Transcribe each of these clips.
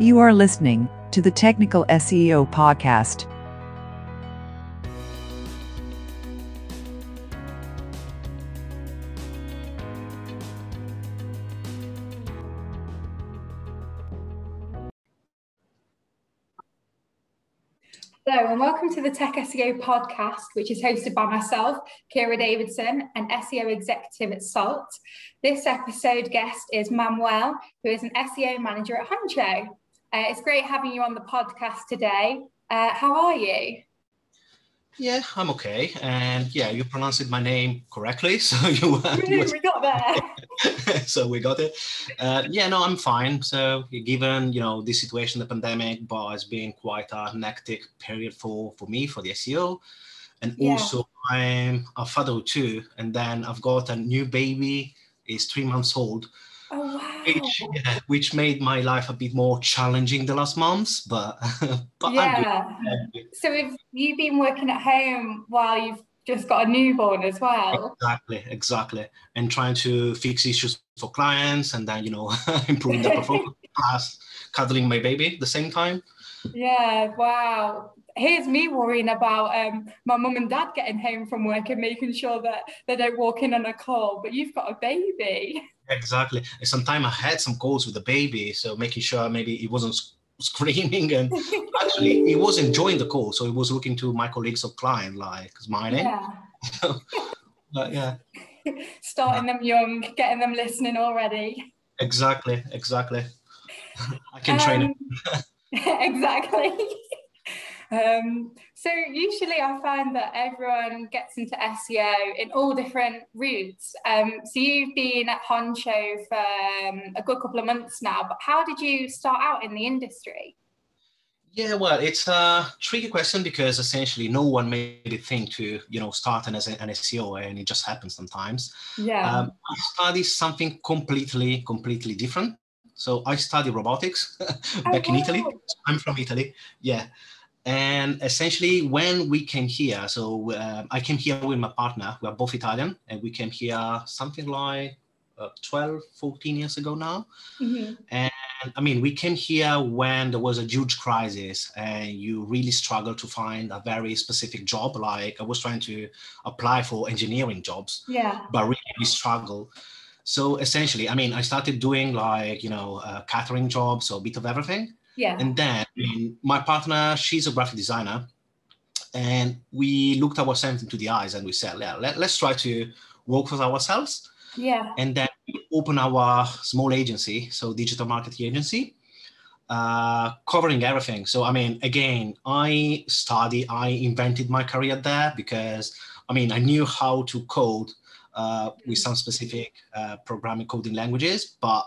You are listening to the Technical SEO Podcast. Hello and welcome to the Tech SEO Podcast, which is hosted by myself, Kira Davidson, an SEO executive at Salt. This episode guest is Manuel, who is an SEO manager at Honcho. It's great having you on the podcast today. How are you? Yeah, I'm okay. And yeah, you pronounced my name correctly. So we got there. So we got it. Yeah, no, I'm fine. So given, this situation, the pandemic, but it's been quite a hectic period for me, for the SEO. And also I'm a father too. And then I've got a new baby. He's 3 months old. Oh, wow. Which made my life a bit more challenging the last months, but yeah. I'm good. So have you been working at home while you've just got a newborn as well? Exactly. And trying to fix issues for clients and then, improving the performance plus cuddling my baby at the same time. Yeah, wow. Here's me worrying about my mum and dad getting home from work and making sure that they don't walk in on a call, but you've got a baby. Exactly. And sometimes I had some calls with the baby, so making sure maybe he wasn't screaming, and actually he was enjoying the call, so he was looking to my colleagues or client, like smiling. Yeah. But yeah. Starting them young, getting them listening already. Exactly. I can train them. Exactly. So usually I find that everyone gets into SEO in all different routes. So you've been at Honcho for a good couple of months now, but how did you start out in the industry? Yeah, well, it's a tricky question because essentially no one made it think to, starting as an SEO, and it just happens sometimes. Yeah. I studied something completely different. So I studied robotics in Italy. I'm from Italy. Yeah. And essentially when we came here, so I came here with my partner, we are both Italian, and we came here something like 12, 14 years ago now. Mm-hmm. And I mean, we came here when there was a huge crisis and you really struggled to find a very specific job. Like I was trying to apply for engineering jobs, but really struggled. So essentially, I mean, I started doing catering jobs, so a bit of everything. Yeah. And then my partner, she's a graphic designer, and we looked ourselves into the eyes and we said, yeah, let's try to work for ourselves. Yeah. And then we opened our small agency, so digital marketing agency, covering everything. So, I mean, again, I invented my career there because, I mean, I knew how to code with some specific programming coding languages, but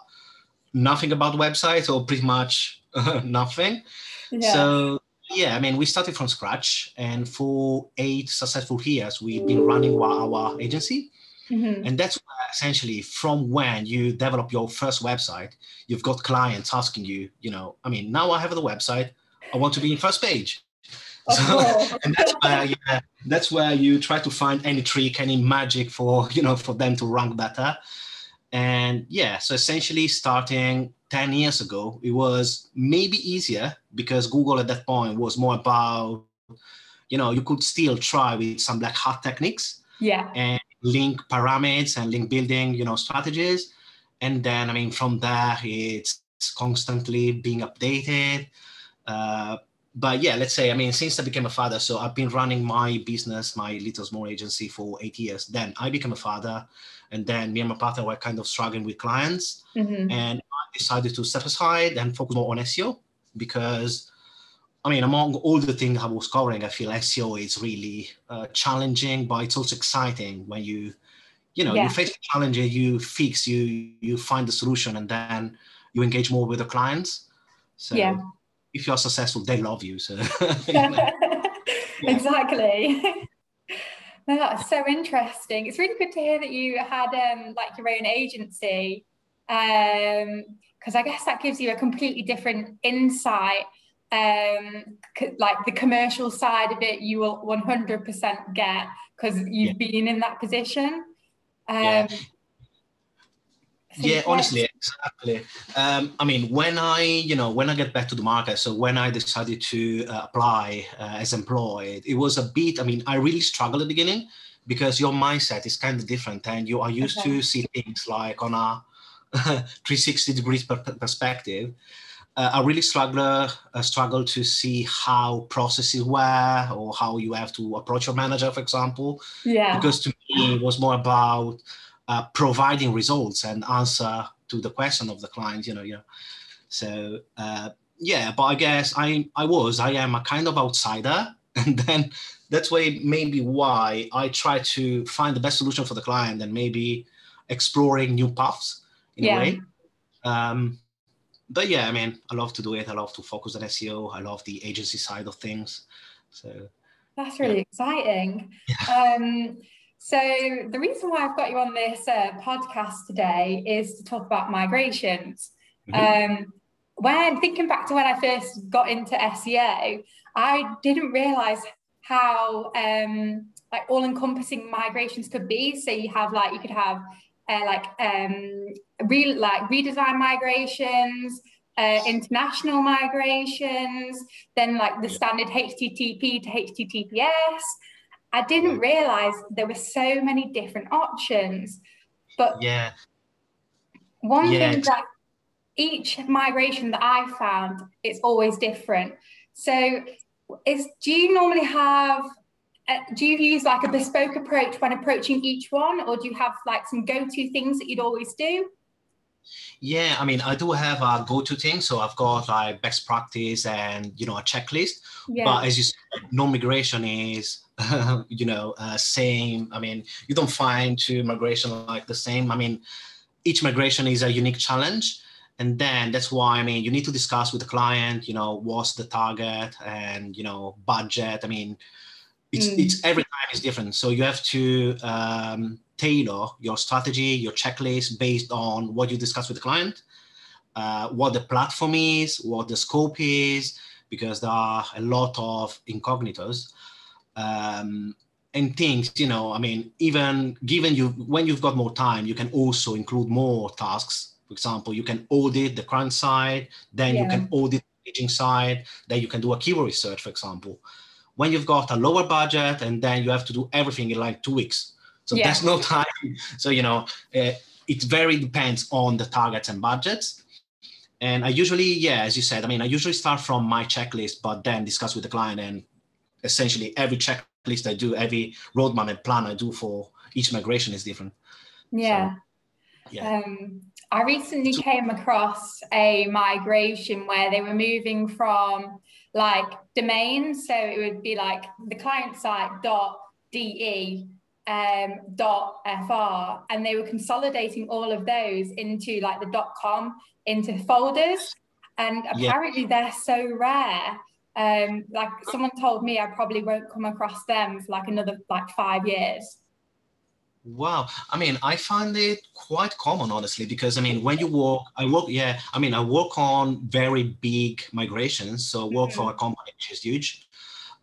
nothing about websites or pretty much nothing. Yeah. So yeah, I mean, we started from scratch, and for 8 successful years, we've been running our agency. Mm-hmm. And that's where essentially from when you develop your first website, you've got clients asking you, I mean, now I have the website, I want to be in first page. So, and that's where you try to find any trick, any magic for, for them to rank better. And yeah, so essentially starting 10 years ago, it was maybe easier because Google at that point was more about, you could still try with some black hat techniques. Yeah. And link pyramids and link building, strategies. And then, I mean, from there, it's constantly being updated. But yeah, let's say, I mean, since I became a father, so I've been running my business, my little small agency for 8 years. Then I became a father. And then me and my partner were kind of struggling with clients. Mm-hmm. And I decided to step aside and focus more on SEO because, I mean, among all the things I was covering, I feel SEO is really challenging, but it's also exciting when you face the challenge, you fix, you find the solution, and then you engage more with the clients. So yeah. If you're successful, they love you. So Exactly. No, that's so interesting. It's really good to hear that you had your own agency, because I guess that gives you a completely different insight. The commercial side of it, you will 100% get because you've been in that position. Yeah, honestly, exactly. I mean, when I, when I get back to the market, so when I decided to apply as employed, it was a bit, I really struggled at the beginning because your mindset is kind of different and you are used to see things like on a 360 degrees perspective. I really struggle to see how processes were or how you have to approach your manager, for example. Yeah. Because to me, it was more about providing results and answer to the question of the client, So, yeah, but I guess I am a kind of outsider. And then that's why maybe why I try to find the best solution for the client and maybe exploring new paths in a way. But yeah, I love to do it. I love to focus on SEO. I love the agency side of things. So that's really exciting. Yeah. So the reason why I've got you on this podcast today is to talk about migrations. When thinking back to when I first got into SEO, I didn't realize how like all-encompassing migrations could be. So you have like, you could have redesign migrations, international migrations, then like the standard HTTP to HTTPS. I didn't realize there were so many different options, but one thing that each migration that I found, it's always different. So do you normally have, do you use like a bespoke approach when approaching each one, or do you have like some go-to things that you'd always do? Yeah, I do have a go-to thing. So I've got like best practice and, a checklist. Yeah. But as you said, no migration is, same. You don't find two migration like the same. Each migration is a unique challenge. And then that's why, you need to discuss with the client, what's the target and, budget. It's every time is different. So you have to tailor your strategy, your checklist based on what you discuss with the client, what the platform is, what the scope is, because there are a lot of incognitos and things, even given you, when you've got more time, you can also include more tasks. For example, you can audit the client side, then you can audit the aging side, then you can do a keyword research, for example. When you've got a lower budget and then you have to do everything in like 2 weeks. So there's no time. So, it very depends on the targets and budgets. And I usually, as you said, I usually start from my checklist, but then discuss with the client, and essentially every checklist I do, every roadmap and plan I do for each migration is different. Yeah. So, I recently came across a migration where they were moving from like domains, so it would be like the client site .de .fr, and they were consolidating all of those into like the .com into folders, and apparently they're so rare. Like someone told me I probably won't come across them for like another like 5 years. Wow. I find it quite common, honestly, because when you work, I work on very big migrations. So work for a company, which is huge.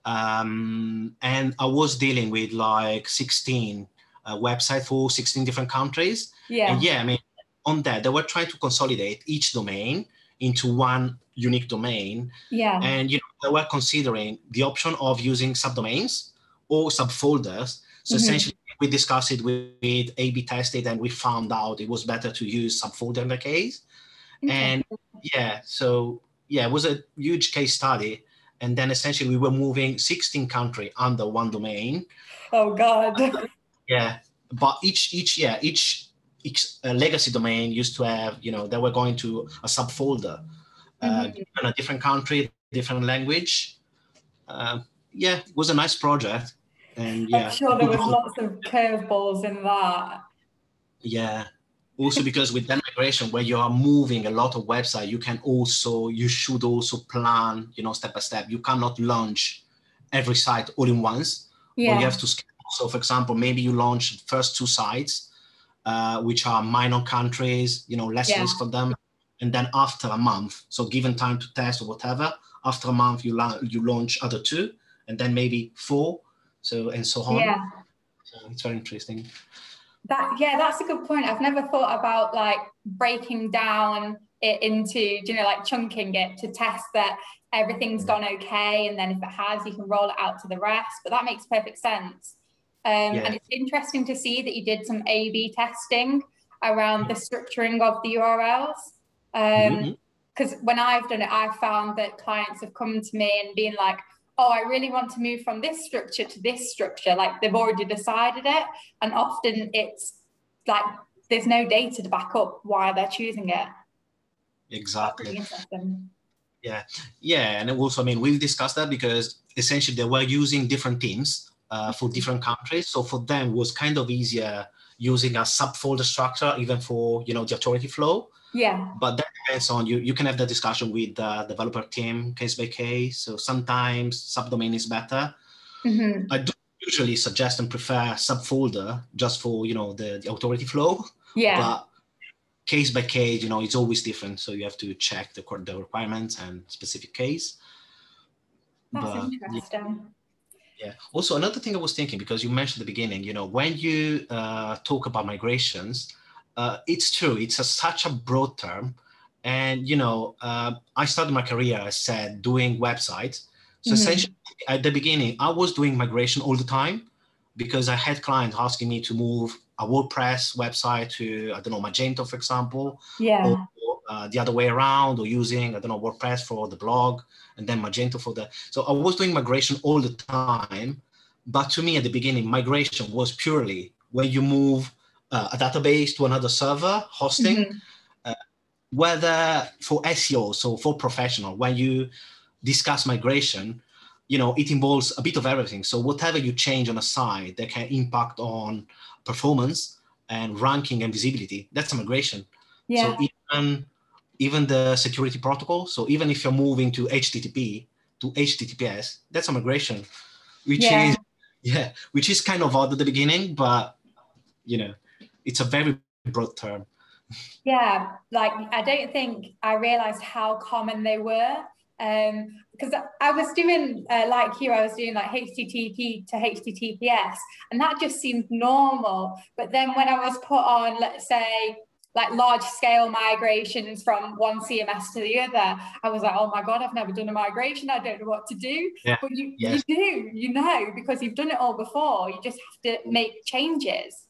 And I was dealing with like 16 websites for 16 different countries. Yeah. And on that, they were trying to consolidate each domain into one unique domain. Yeah. And, they were considering the option of using subdomains or subfolders. So essentially, we discussed it, we A/B tested, and we found out it was better to use subfolder in the case. And it was a huge case study. And then essentially we were moving 16 countries under one domain. Oh God. But each legacy domain used to have, they were going to a subfolder, in a different country, different language. It was a nice project. And I'm sure there was lots of curveballs in that. Yeah. Also because with that migration where you are moving a lot of websites, you should also plan, step by step. You cannot launch every site all in once. Yeah. Or you have to scale. So for example, maybe you launch the first two sites, which are minor countries, less risk for them. And then after a month, so given time to test or whatever, after a month you launch other two, and then maybe four. So and so on. Yeah. So it's very interesting. Yeah, that's a good point. I've never thought about like breaking down it into, you know, like chunking it to test that everything's gone okay, and then if it has, you can roll it out to the rest. But that makes perfect sense. Yeah. And it's interesting to see that you did some A/B testing around the structuring of the URLs. Because when I've done it, I've found that clients have come to me and been like, oh, I really want to move from this structure to this structure. Like they've already decided it. And often it's like, there's no data to back up why they're choosing it. Exactly. Yeah. Yeah. And also, I mean, we've discussed that because essentially they were using different teams for different countries. So for them, it was kind of easier using a subfolder structure, even for, you know, the authority flow. Yeah. But that depends on you. You can have that discussion with the developer team case by case. So sometimes subdomain is better. I do usually suggest and prefer subfolder just for, you know, the authority flow. Yeah. But case by case, you know, it's always different. So you have to check the requirements and specific case. That's interesting. Yeah. Also, another thing I was thinking, because you mentioned at the beginning, you know, when you talk about migrations, it's true. It's such a broad term. And, you know, I started my career, I said, doing websites. So essentially, at the beginning, I was doing migration all the time because I had clients asking me to move a WordPress website to, I don't know, Magento, for example. Yeah. Or the other way around, or using, I don't know, WordPress for the blog and then Magento for the... So I was doing migration all the time. But to me, at the beginning, migration was purely where you move a database to another server, hosting, whether for SEO, so for professional, when you discuss migration, you know, it involves a bit of everything. So whatever you change on a site that can impact on performance and ranking and visibility, that's a migration. Yeah. So even the security protocol, so even if you're moving to HTTP, to HTTPS, that's a migration, which is, which is kind of odd at the beginning, but, you know, it's a very broad term. Yeah, like I don't think I realized how common they were, because I was doing like here, I was doing like HTTP to HTTPS, and that just seemed normal. But then when I was put on, let's say, like large scale migrations from one CMS to the other, I was like, oh my God, I've never done a migration. I don't know what to do. Yeah. But you do, you know, because you've done it all before. You just have to make changes.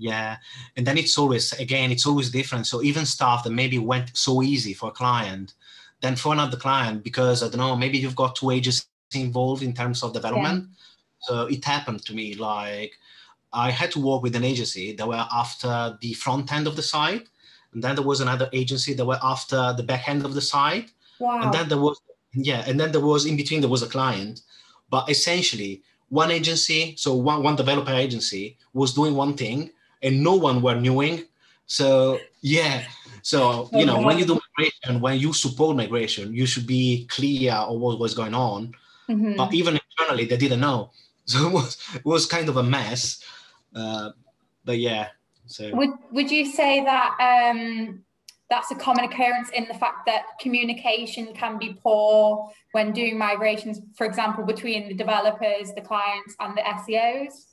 Yeah. And then it's always, again, it's always different. So even stuff that maybe went so easy for a client, then for another client, because I don't know, maybe you've got two agencies involved in terms of development. Yeah. So it happened to me, like I had to work with an agency that were after the front end of the site. And then there was another agency that were after the back end of the site. Wow. And then there was, and then there was in between, there was a client, but essentially one agency, so one developer agency was doing one thing and no one were knowing. So, yeah. So, you know, when you do migration, when you support migration, you should be clear on what was going on. But even internally, they didn't know. So it was kind of a mess. But yeah. So would you say that that's a common occurrence in the fact that communication can be poor when doing migrations, for example, between the developers, the clients, and the SEOs?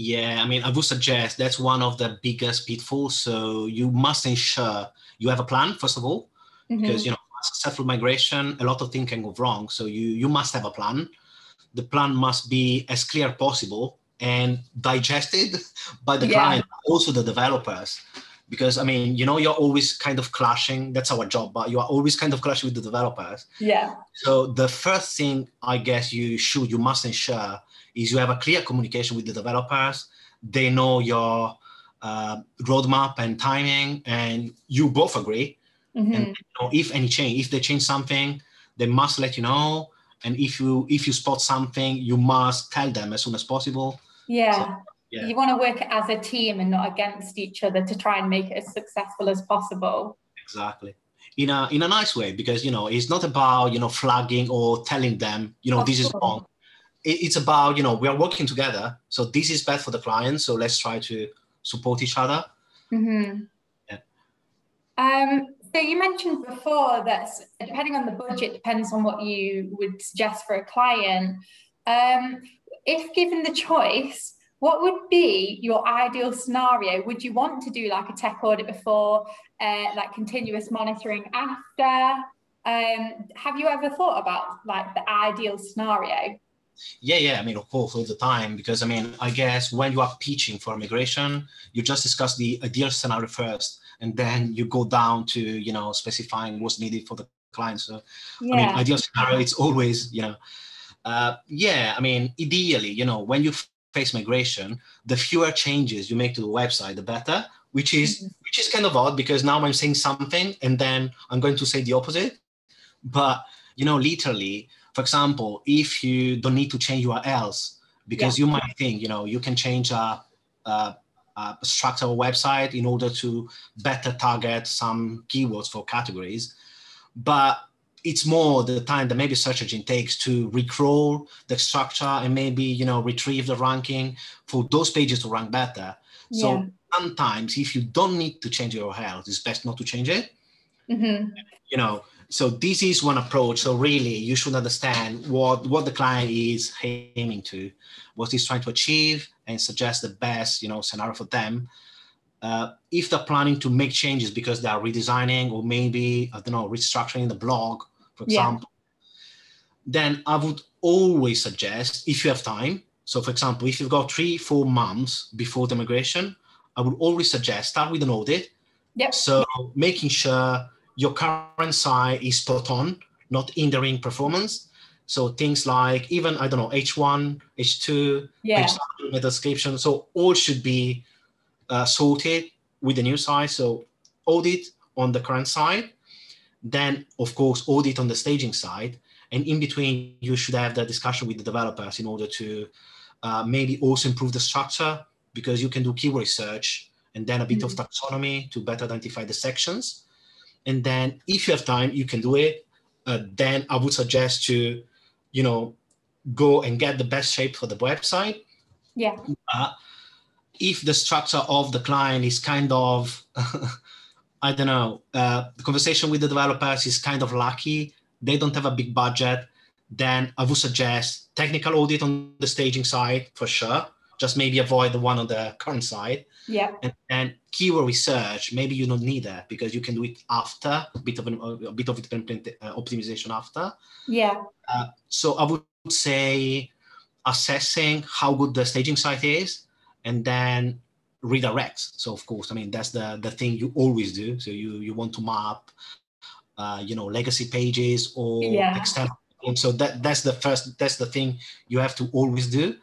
Yeah, I mean, I would suggest that's one of the biggest pitfalls. So you must ensure you have a plan, first of all, because, you know, successful migration, a lot of things can go wrong. So you must have a plan. The plan must be as clear as possible and digested by the client, also the developers. Because, I mean, you know, you're always kind of clashing. That's our job, but you are always kind of clashing with the developers. Yeah. So the first thing I guess you must ensure is you have a clear communication with the developers. They know your roadmap and timing, and you both agree. And you know, if they change something, they must let you know. And if you spot something, you must tell them as soon as possible. Yeah. So, yeah. You want to work as a team and not against each other to try and make it as successful as possible. Exactly. In a nice way, because, you know, it's not about, you know, flagging or telling them, you know, this is wrong. It's about, you know, we are working together. So this is bad for the client. So let's try to support each other. Yeah. So you mentioned before that depending on the budget, depends on what you would suggest for a client. If given the choice, What would be your ideal scenario? Would you want to do like a tech audit before, like continuous monitoring after? Have you ever thought about like the ideal scenario? Yeah, I mean, of course, all the time, because I mean, I guess when you are pitching for migration, you just discuss the ideal scenario first, and then you go down to, you know, specifying what's needed for the client. So yeah. I mean, ideal scenario, it's always, you know, yeah, I mean, ideally, you know, when you face migration, the fewer changes you make to the website, the better, which is kind of odd, because now I'm saying something and then I'm going to say the opposite. But, you know, literally, for example, if you don't need to change URLs, because you might think, you know, you can change a structure of a website in order to better target some keywords for categories. But it's more the time that maybe search engine takes to recrawl the structure and maybe, you know, retrieve the ranking for those pages to rank better. Yeah. So sometimes if you don't need to change your URL, it's best not to change it. Mm-hmm. You know, so this is one approach. So really, you should understand what the client is aiming to, what he's trying to achieve, and suggest the best, you know, scenario for them. If they're planning to make changes because they are redesigning or maybe, I don't know, restructuring the blog, for example, then I would always suggest, if you have time, so for example, if you've got 3-4 months before the migration, I would always suggest start with an audit. Yep. So making sure your current site is spot on, not hindering performance. So things like even, I don't know, H1, H2, H3, meta description. So all should be sorted with the new site. So audit on the current side, then of course, audit on the staging side. And in between, you should have that discussion with the developers in order to maybe also improve the structure, because you can do keyword search and then a bit of taxonomy to better identify the sections. And then if you have time, you can do it. Then I would suggest to, you know, go and get the best shape for the website. Yeah. If the structure of the client is kind of, I don't know, the conversation with the developers is kind of lucky, they don't have a big budget, then I would suggest technical audit on the staging side for sure. Just maybe avoid the one on the current side. Yeah. And then keyword research, maybe you don't need that because you can do it after, a bit of optimization after. Yeah. So I would say assessing how good the staging site is and then redirect. So of course, I mean, that's the thing you always do. So you want to map, you know, legacy pages or external. So that's the thing you have to always do.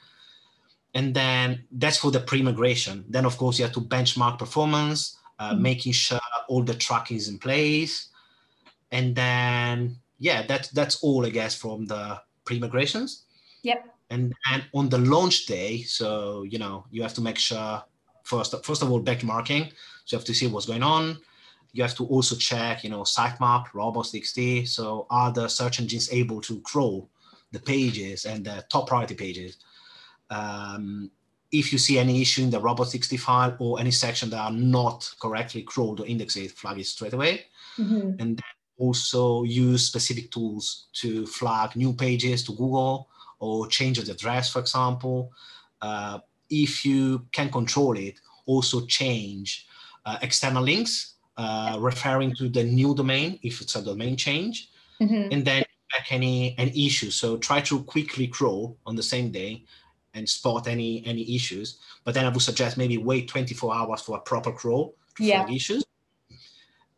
And then that's for the pre-migration. Then of course you have to benchmark performance, making sure all the tracking is in place. And then, yeah, that's all I guess from the pre-migrations. Yep. And then on the launch day, so, you know, you have to make sure first of all, benchmarking. So you have to see what's going on. You have to also check, you know, sitemap, robots.txt. So are the search engines able to crawl the pages and the top priority pages? If you see any issue in the robots.txt file or any section that are not correctly crawled or indexed, flag it straight away. Mm-hmm. And then also use specific tools to flag new pages to Google or change the address, for example. If you can control it, also change external links referring to the new domain if it's a domain change. Mm-hmm. And then check any issue. So try to quickly crawl on the same day and spot any issues, but then I would suggest maybe wait 24 hours for a proper crawl to flag issues,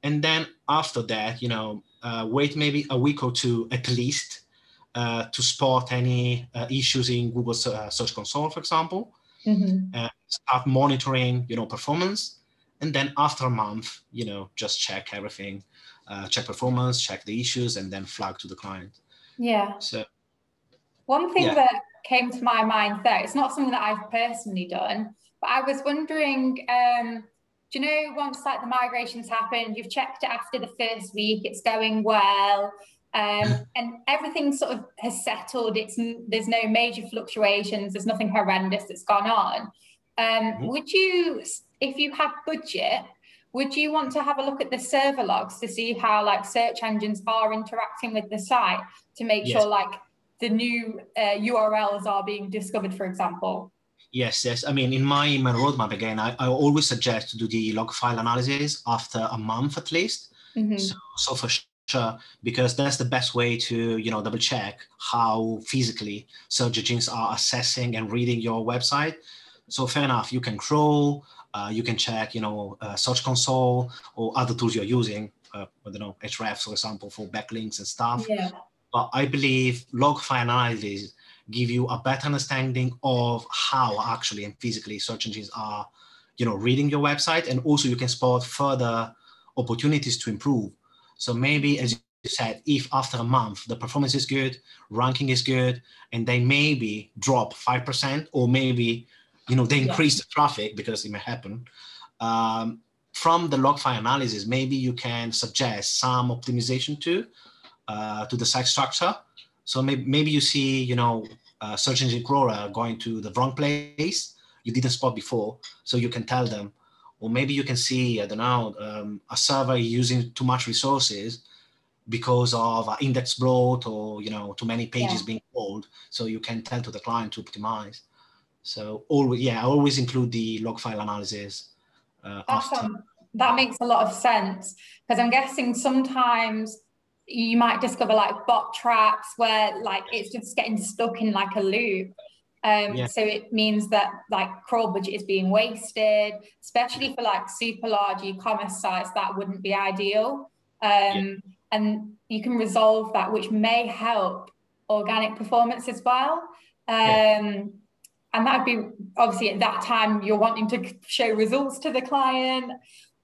and then after that, you know, wait maybe a week or two at least to spot any issues in Google's Search Console, for example. Mm-hmm. Start monitoring, you know, performance, and then after a month, you know, just check everything, check performance, check the issues, and then flag to the client. Yeah. So one thing that came to my mind though, it's not something that I've personally done, but I was wondering, do you know, once like the migration's happened, you've checked it after the first week, it's going well, and everything sort of has settled, there's no major fluctuations, there's nothing horrendous that's gone on. Would you, if you had budget, would you want to have a look at the server logs to see how like search engines are interacting with the site to make sure like the new URLs are being discovered, for example? Yes. I mean, in my roadmap, again, I always suggest to do the log file analysis after a month at least. Mm-hmm. So for sure, because that's the best way to, double check how physically search engines are assessing and reading your website. So fair enough, you can crawl, you can check, Search Console or other tools you're using, I don't know, hrefs, for example, for backlinks and stuff. Yeah. But I believe log file analysis give you a better understanding of how actually and physically search engines are, reading your website. And also you can spot further opportunities to improve. So maybe, as you said, if after a month the performance is good, ranking is good, and they maybe drop 5% or maybe, they increase the traffic, because it may happen. From the log file analysis, maybe you can suggest some optimization to the site structure. So maybe you see, search engine crawler going to the wrong place you didn't spot before, so you can tell them. Or maybe you can see, a server using too much resources because of index bloat or, too many pages being crawled. So you can tell to the client to optimize. So I always include the log file analysis. Awesome. That makes a lot of sense, because I'm guessing sometimes you might discover like bot traps where like it's just getting stuck in like a loop. So it means that like crawl budget is being wasted, especially for like super large e-commerce sites. That wouldn't be ideal. And you can resolve that, which may help organic performance as well. And that'd be obviously at that time you're wanting to show results to the client.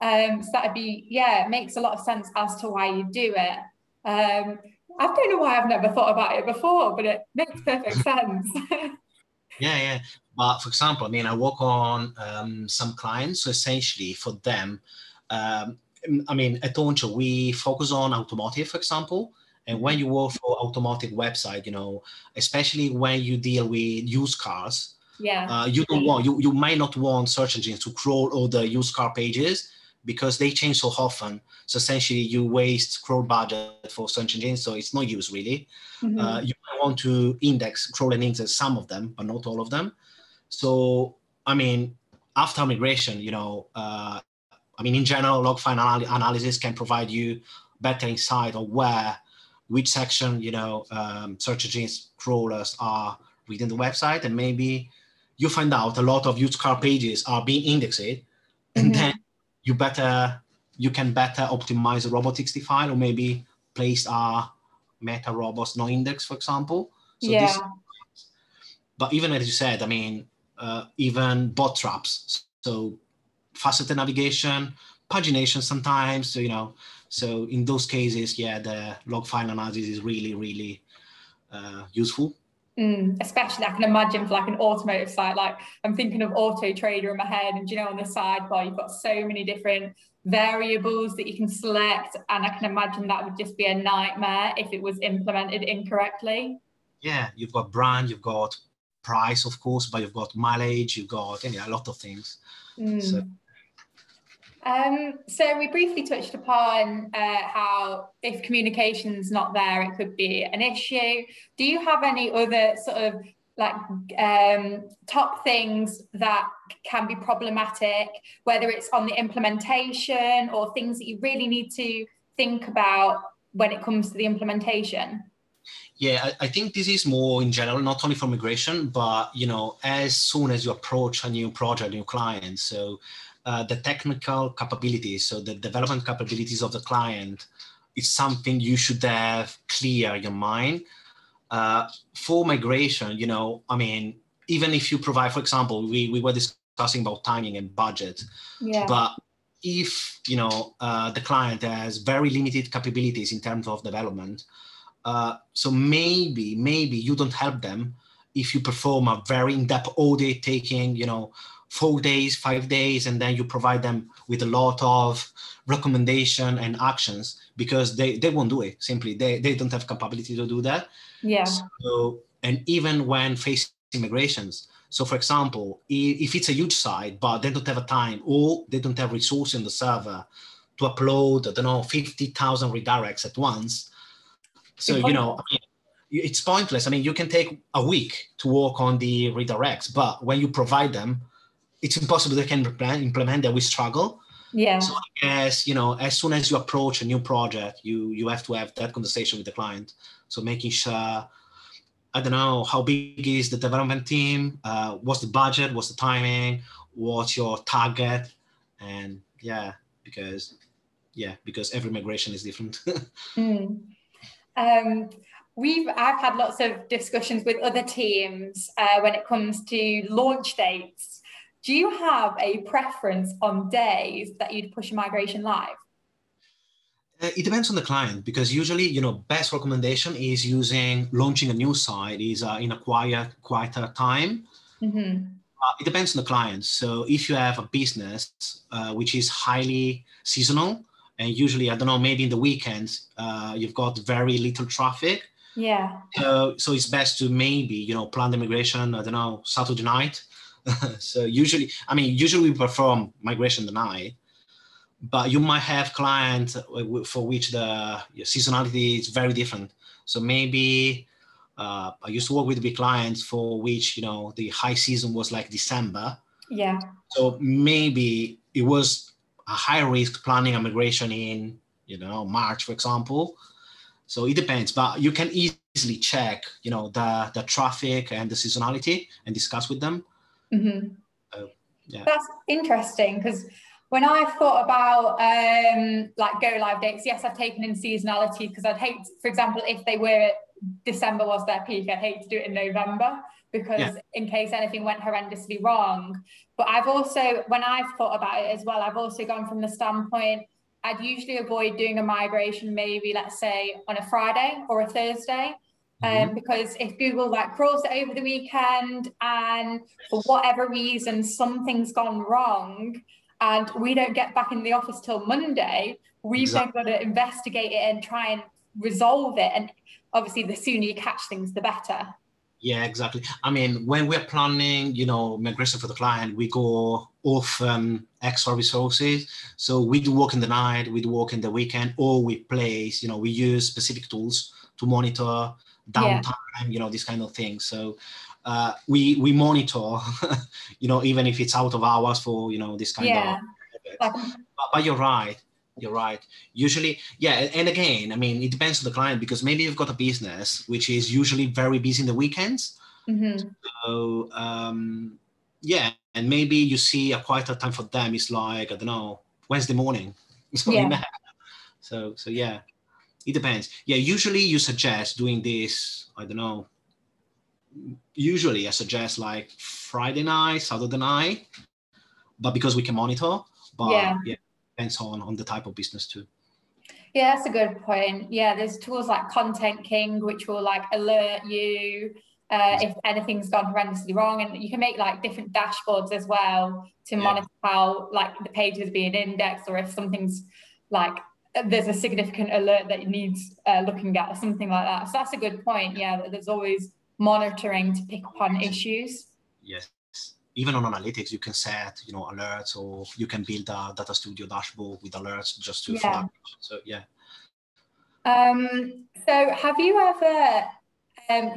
So that'd be, it makes a lot of sense as to why you do it. I don't know why I've never thought about it before, but it makes perfect sense. Yeah. But for example, I work on some clients, so essentially for them, at Honcho, we focus on automotive, for example. And when you work for automotive website, especially when you deal with used cars, you might not want search engines to crawl all the used car pages, because they change so often. So essentially you waste crawl budget for search engines, so it's no use really. Mm-hmm. You might want to crawl and index some of them, but not all of them. So, after migration, in general, log file analysis can provide you better insight on which section, search engines crawlers are within the website, and maybe you find out a lot of used car pages are being indexed, and then you can better optimize a robots.txt file, or maybe place our meta robots no index, for example. So but even as you said, even bot traps, so faceted navigation, pagination sometimes, so in those cases, the log file analysis is really, really useful. Especially I can imagine for like an automotive site, like I'm thinking of Auto Trader in my head, and on the sidebar you've got so many different variables that you can select, and I can imagine that would just be a nightmare if it was implemented incorrectly. You've got brand, you've got price, of course, but you've got mileage, you've got a lot of things. So we briefly touched upon how if communication's not there, it could be an issue. Do you have any other sort of like top things that can be problematic, whether it's on the implementation or things that you really need to think about when it comes to the implementation? I think this is more in general, not only for migration, but as soon as you approach a new project, new client, so the technical capabilities, so the development capabilities of the client is something you should have clear in your mind. For migration, even if you provide, for example, we were discussing about timing and budget, but if, the client has very limited capabilities in terms of development, so maybe you don't help them if you perform a very in-depth audit taking, 4 days, 5 days, and then you provide them with a lot of recommendation and actions, because they won't do it. Simply, they don't have capability to do that. So, and even when facing migrations, so for example, if it's a huge site, but they don't have a time or they don't have resources in the server to upload, 50,000 redirects at once. So, it's pointless. I mean, you can take a week to work on the redirects, but when you provide them, it's impossible they can implement that. We struggle. Yeah. So I guess, you know, as soon as you approach a new project, you have to have that conversation with the client. So making sure, I don't know, how big is the development team? What's the budget? What's the timing? What's your target? And because every migration is different. I've had lots of discussions with other teams when it comes to launch dates. Do you have a preference on days that you'd push a migration live? It depends on the client, because usually, you know, best recommendation is launching a new site is in a quieter time. Mm-hmm. It depends on the client. So if you have a business which is highly seasonal, and usually, I don't know, maybe in the weekends, you've got very little traffic. Yeah. So it's best to maybe, you know, plan the migration, I don't know, Saturday night. So usually, I mean, usually we perform migration the night, but you might have clients for which the seasonality is very different. So maybe I used to work with big clients for which, you know, the high season was like December. Yeah. So maybe it was a high risk planning a migration in, you know, March, for example. So it depends, but you can easily check, you know, the traffic and the seasonality and discuss with them. Mm-hmm. That's interesting, because when I've thought about like go live dates, yes, I've taken in seasonality, because I'd hate, for example, if they were December was their peak, I'd hate to do it in November, because in case anything went horrendously wrong. But I've also, when I've thought about it as well, I've also gone from the standpoint, I'd usually avoid doing a migration maybe, let's say, on a Friday or a Thursday. Because if Google like crawls it over the weekend and for whatever reason something's gone wrong and we don't get back in the office till Monday, we've then got to investigate it and try and resolve it. And obviously the sooner you catch things, the better. Yeah, exactly. I mean, when we're planning, you know, migration for the client, we go off extra resources. So we do work in the night, we do work in the weekend, or we place, you know, we use specific tools to monitor downtime, you know, this kind of thing. So we monitor, you know, even if it's out of hours for, you know, this kind of but you're right. Usually, and again, I mean, it depends on the client, because maybe you've got a business which is usually very busy in the weekends. Mm-hmm. So and maybe you see a quieter time for them is like, I don't know, Wednesday morning. It's not really so yeah. It depends. Yeah, usually you suggest doing this, I don't know, usually I suggest like Friday night, Saturday night, but because we can monitor, but depends on the type of business too. Yeah, that's a good point. Yeah, there's tools like Content King, which will like alert you if anything's gone horrendously wrong. And you can make like different dashboards as well to monitor how like the page is being indexed, or if something's like, there's a significant alert that needs looking at or something like that. So that's a good point. Yeah, that there's always monitoring to pick up on issues. Yes, even on analytics, you can set, you know, alerts, or you can build a Data Studio dashboard with alerts just to flag. So so have you ever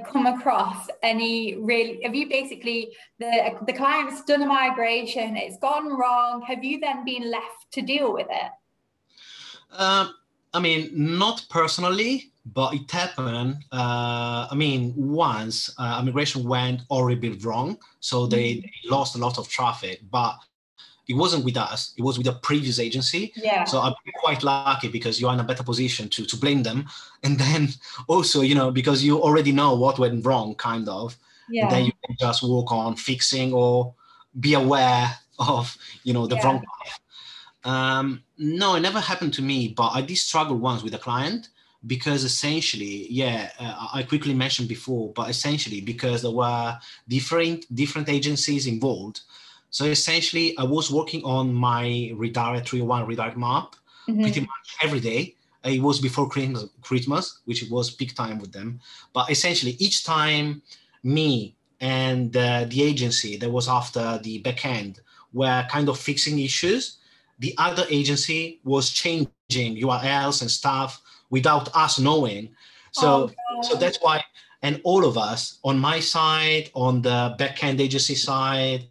come across any the client's done a migration, it's gone wrong, have you then been left to deal with it? I mean, not personally, but it happened. I mean, once a migration went horribly wrong, so they lost a lot of traffic, but it wasn't with us, it was with a previous agency. Yeah. So I'm quite lucky, because you're in a better position to blame them. And then also, you know, because you already know what went wrong, kind of. Yeah. And then you can just work on fixing or be aware of, you know, the wrong path. No, it never happened to me, but I did struggle once with a client, because essentially, I quickly mentioned before, but essentially because there were different agencies involved. So essentially I was working on my redirect 301 redirect map pretty much every day. It was before Christmas, which was peak time with them. But essentially each time me and the agency that was after the backend were kind of fixing issues, the other agency was changing URLs and stuff without us knowing. So that's why And all of us on my side, on the backend agency side,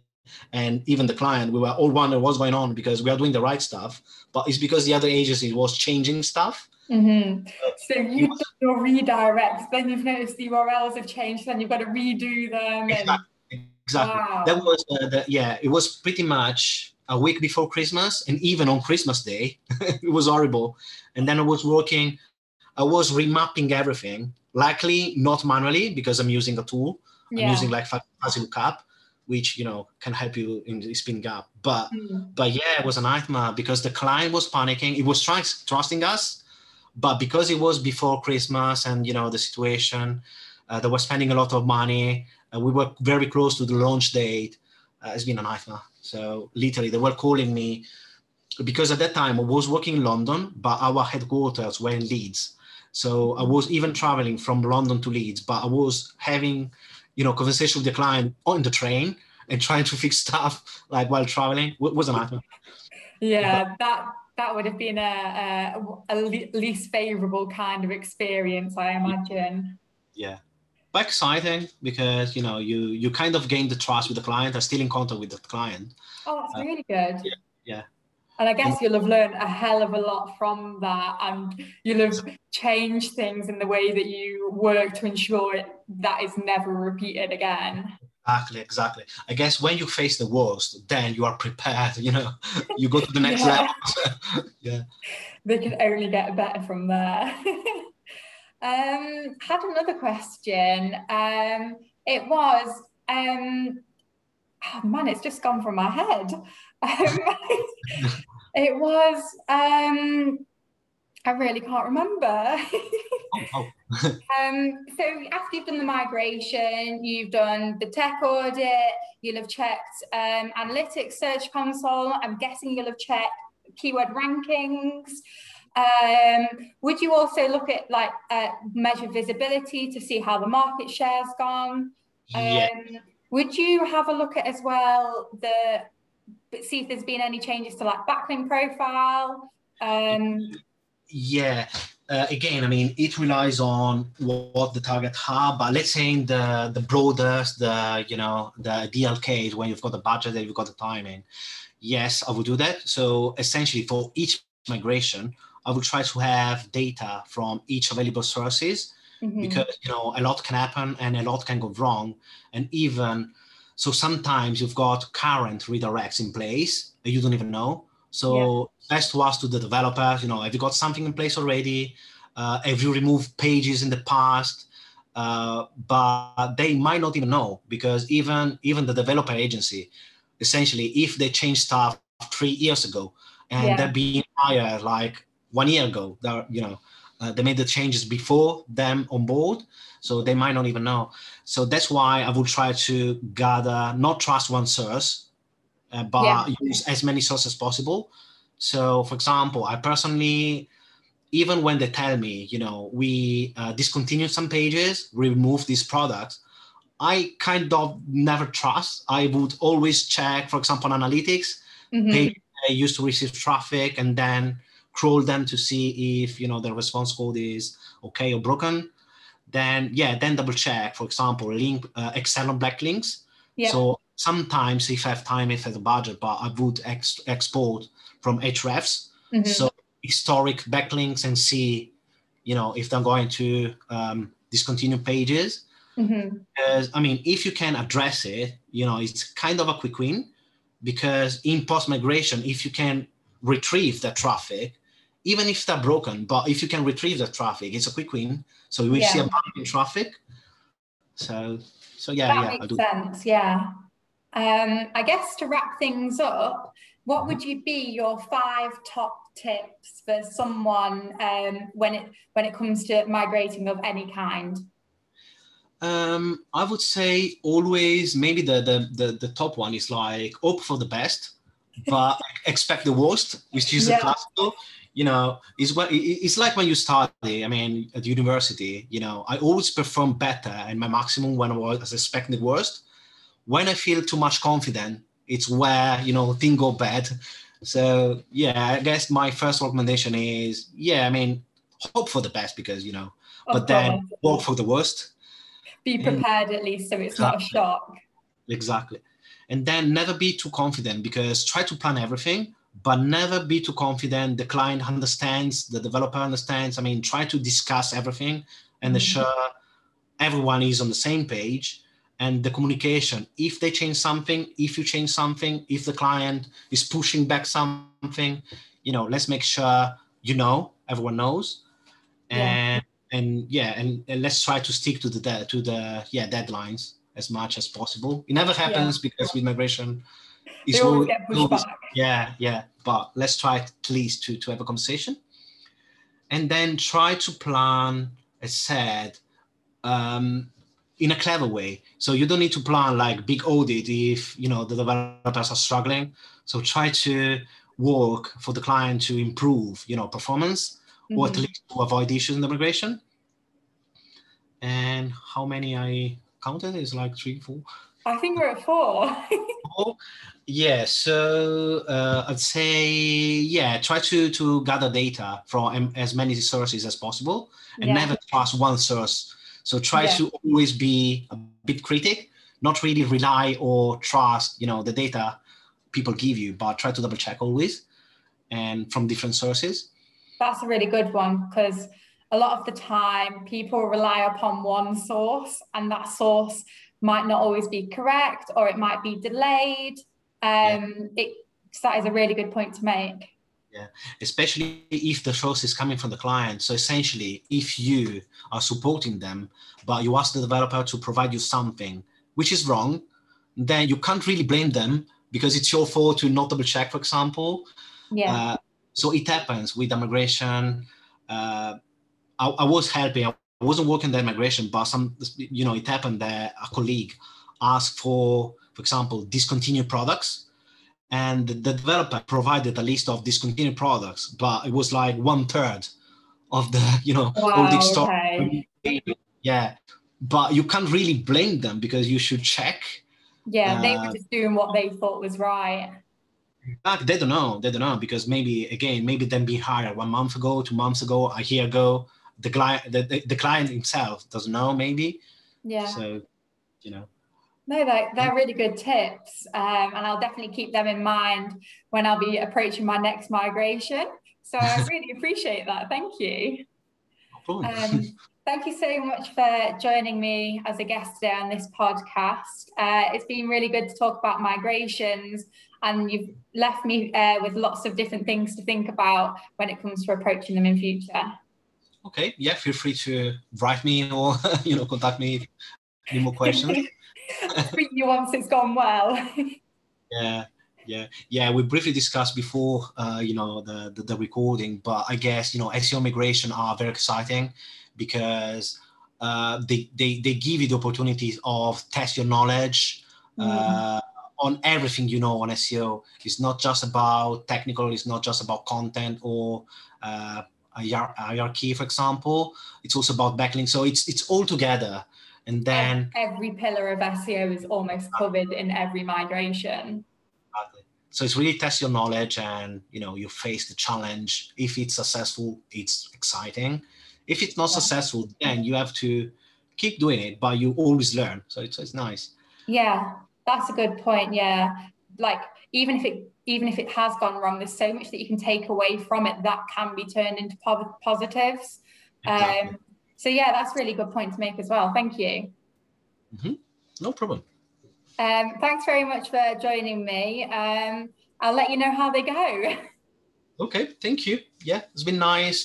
and even the client, we were all wondering what's going on because we are doing the right stuff, but it's because the other agency was changing stuff. Mm-hmm. So you've done your redirects, then you've noticed the URLs have changed, then you've got to redo them. Exactly. Wow. That was, yeah, it was pretty much a week before Christmas, and even on Christmas Day, it was horrible. And then I was working, I was remapping everything, luckily not manually because I'm using a tool. I'm using like Fuzzy Lookup, which, you know, can help you in spin gap. But, but yeah, it was a nightmare because the client was panicking. It was trusting us, but because it was before Christmas and, you know, the situation, they were spending a lot of money. We were very close to the launch date. It's been a nightmare. So literally they were calling me because at that time I was working in London, but our headquarters were in Leeds. So I was even traveling from London to Leeds, but I was having, you know, conversation with the client on the train and trying to fix stuff like while traveling. It was a nightmare. Yeah, that would have been a least favorable kind of experience, I imagine. Yeah. But exciting because, you know, you kind of gain the trust with the client. I'm still in contact with the client. Oh, that's really good. Yeah. Yeah. And I guess you'll have learned a hell of a lot from that, and you'll have changed things in the way that you work to ensure that is never repeated again. Exactly, exactly. I guess when you face the worst, then you are prepared, you know, you go to the next level. Yeah. They can only get better from there. Had another question. It was, oh man, it's just gone from my head. It was, I really can't remember. So after you've done the migration, you've done the tech audit, you'll have checked analytics, Search Console. I'm guessing you'll have checked keyword rankings. Would you also look at like measure visibility to see how the market share's gone? Yeah. Would you have a look at as well see if there's been any changes to like backlink profile? Yeah, again, I mean, it relies on what the target have, but let's say in the broadest, you know, the ideal case when you've got the budget and you've got the timing. Yes, I would do that. So essentially for each migration, I would try to have data from each available sources because, you know, a lot can happen and a lot can go wrong. And even, so sometimes you've got current redirects in place that you don't even know. So best was to the developers, you know, have you got something in place already? Have you removed pages in the past? But they might not even know because even the developer agency, essentially, if they changed stuff 3 years ago and they're being hired like 1 year ago, you know, they made the changes before them on board, so they might not even know. So that's why I would try to gather, not trust one source, but use as many sources as possible. So, for example, I personally, even when they tell me, you know, we discontinued some pages, remove these products, I kind of never trust. I would always check, for example, analytics. They used to receive traffic and then crawl them to see if, you know, the response code is okay or broken. Then, yeah, then double check, for example, link Excel on backlinks. So sometimes if I have time, if I have the budget, but I would export from hrefs. So historic backlinks and see, you know, if they're going to discontinue pages. Because, I mean, if you can address it, you know, it's kind of a quick win because in post-migration, if you can retrieve the traffic, even if they're broken, but if you can retrieve the traffic, it's a quick win. So we see a bump in traffic. So yeah, that makes sense. Yeah. I guess to wrap things up, what would you be your 5 top tips for someone when it comes to migrating of any kind? I would say always maybe the top one is like hope for the best, but expect the worst, which is a classical. You know, it's like when you study, I mean, at university, you know, I always perform better and my maximum when I was expecting the worst. When I feel too much confident, it's where, you know, things go bad. So, yeah, I guess my first recommendation is, yeah, I mean, hope for the best because, you know, but then work for the worst. be prepared at least, so it's not a shock. Exactly. And then never be too confident, because try to plan everything, but never be too confident. The client understands, the developer understands. I mean, try to discuss everything and ensure everyone is on the same page. And the communication, if they change something, if you change something, if the client is pushing back something, you know, let's make sure, you know, everyone knows. And and let's try to stick to the deadlines as much as possible. It never happens because with migration, it's always, get pushed back. But let's try at least to have a conversation, and then try to plan, as said, in a clever way. So you don't need to plan like big audit if you know the developers are struggling. So try to work for the client to improve, you know, performance, or at least to avoid issues in the migration. And how many I counted is like 3, 4. I think we're at 4. So I'd say, try to gather data from as many sources as possible, and never trust one source. So try to always be a bit critic, not really rely or trust, you know, the data people give you, but try to double check always, and from different sources. That's a really good one, because a lot of the time people rely upon one source, and that source might not always be correct, or it might be delayed. That is a really good point to make. Yeah, especially if the source is coming from the client. So essentially, if you are supporting them, but you ask the developer to provide you something which is wrong, then you can't really blame them, because it's your fault to not double check, for example. So it happens with the migration. I was helping. I wasn't working that migration, but it happened that a colleague asked for example, discontinued products. And the developer provided a list of discontinued products, but it was like 1/3 of the, all the stock. Yeah, but you can't really blame them, because you should check. Yeah, they were just doing what they thought was right. They don't know. They don't know, because maybe them being hired 1 month ago, 2 months ago, a year ago. The client himself doesn't know, maybe. Yeah. So, No, they're really good tips, and I'll definitely keep them in mind when I'll be approaching my next migration. So I really appreciate that. Thank you. Thank you so much for joining me as a guest today on this podcast. It's been really good to talk about migrations, and you've left me with lots of different things to think about when it comes to approaching them in future. Okay. Yeah. Feel free to write me or contact me if any more questions. Speak to you once it's gone well. We briefly discussed before the recording, but I guess SEO migration are very exciting, because they give you the opportunities of test your knowledge on everything on SEO. It's not just about technical, it's not just about content or hierarchy, for example. It's also about backlinks, so it's all together. And then every pillar of SEO is almost covered in every migration. Exactly. So it's really test your knowledge, and you face the challenge. If it's successful, it's exciting. If it's not successful, then you have to keep doing it, but you always learn. So it's nice. Yeah, that's a good point. Yeah. Like even if it has gone wrong, there's so much that you can take away from it that can be turned into positives. Exactly. So yeah, that's a really good point to make as well. Thank you. No problem. Thanks very much for joining me. I'll let you know how they go. Okay, thank you. Yeah, it's been nice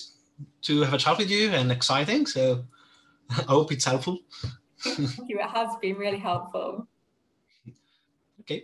to have a chat with you, and exciting. So I hope it's helpful. Thank you. It has been really helpful. Okay.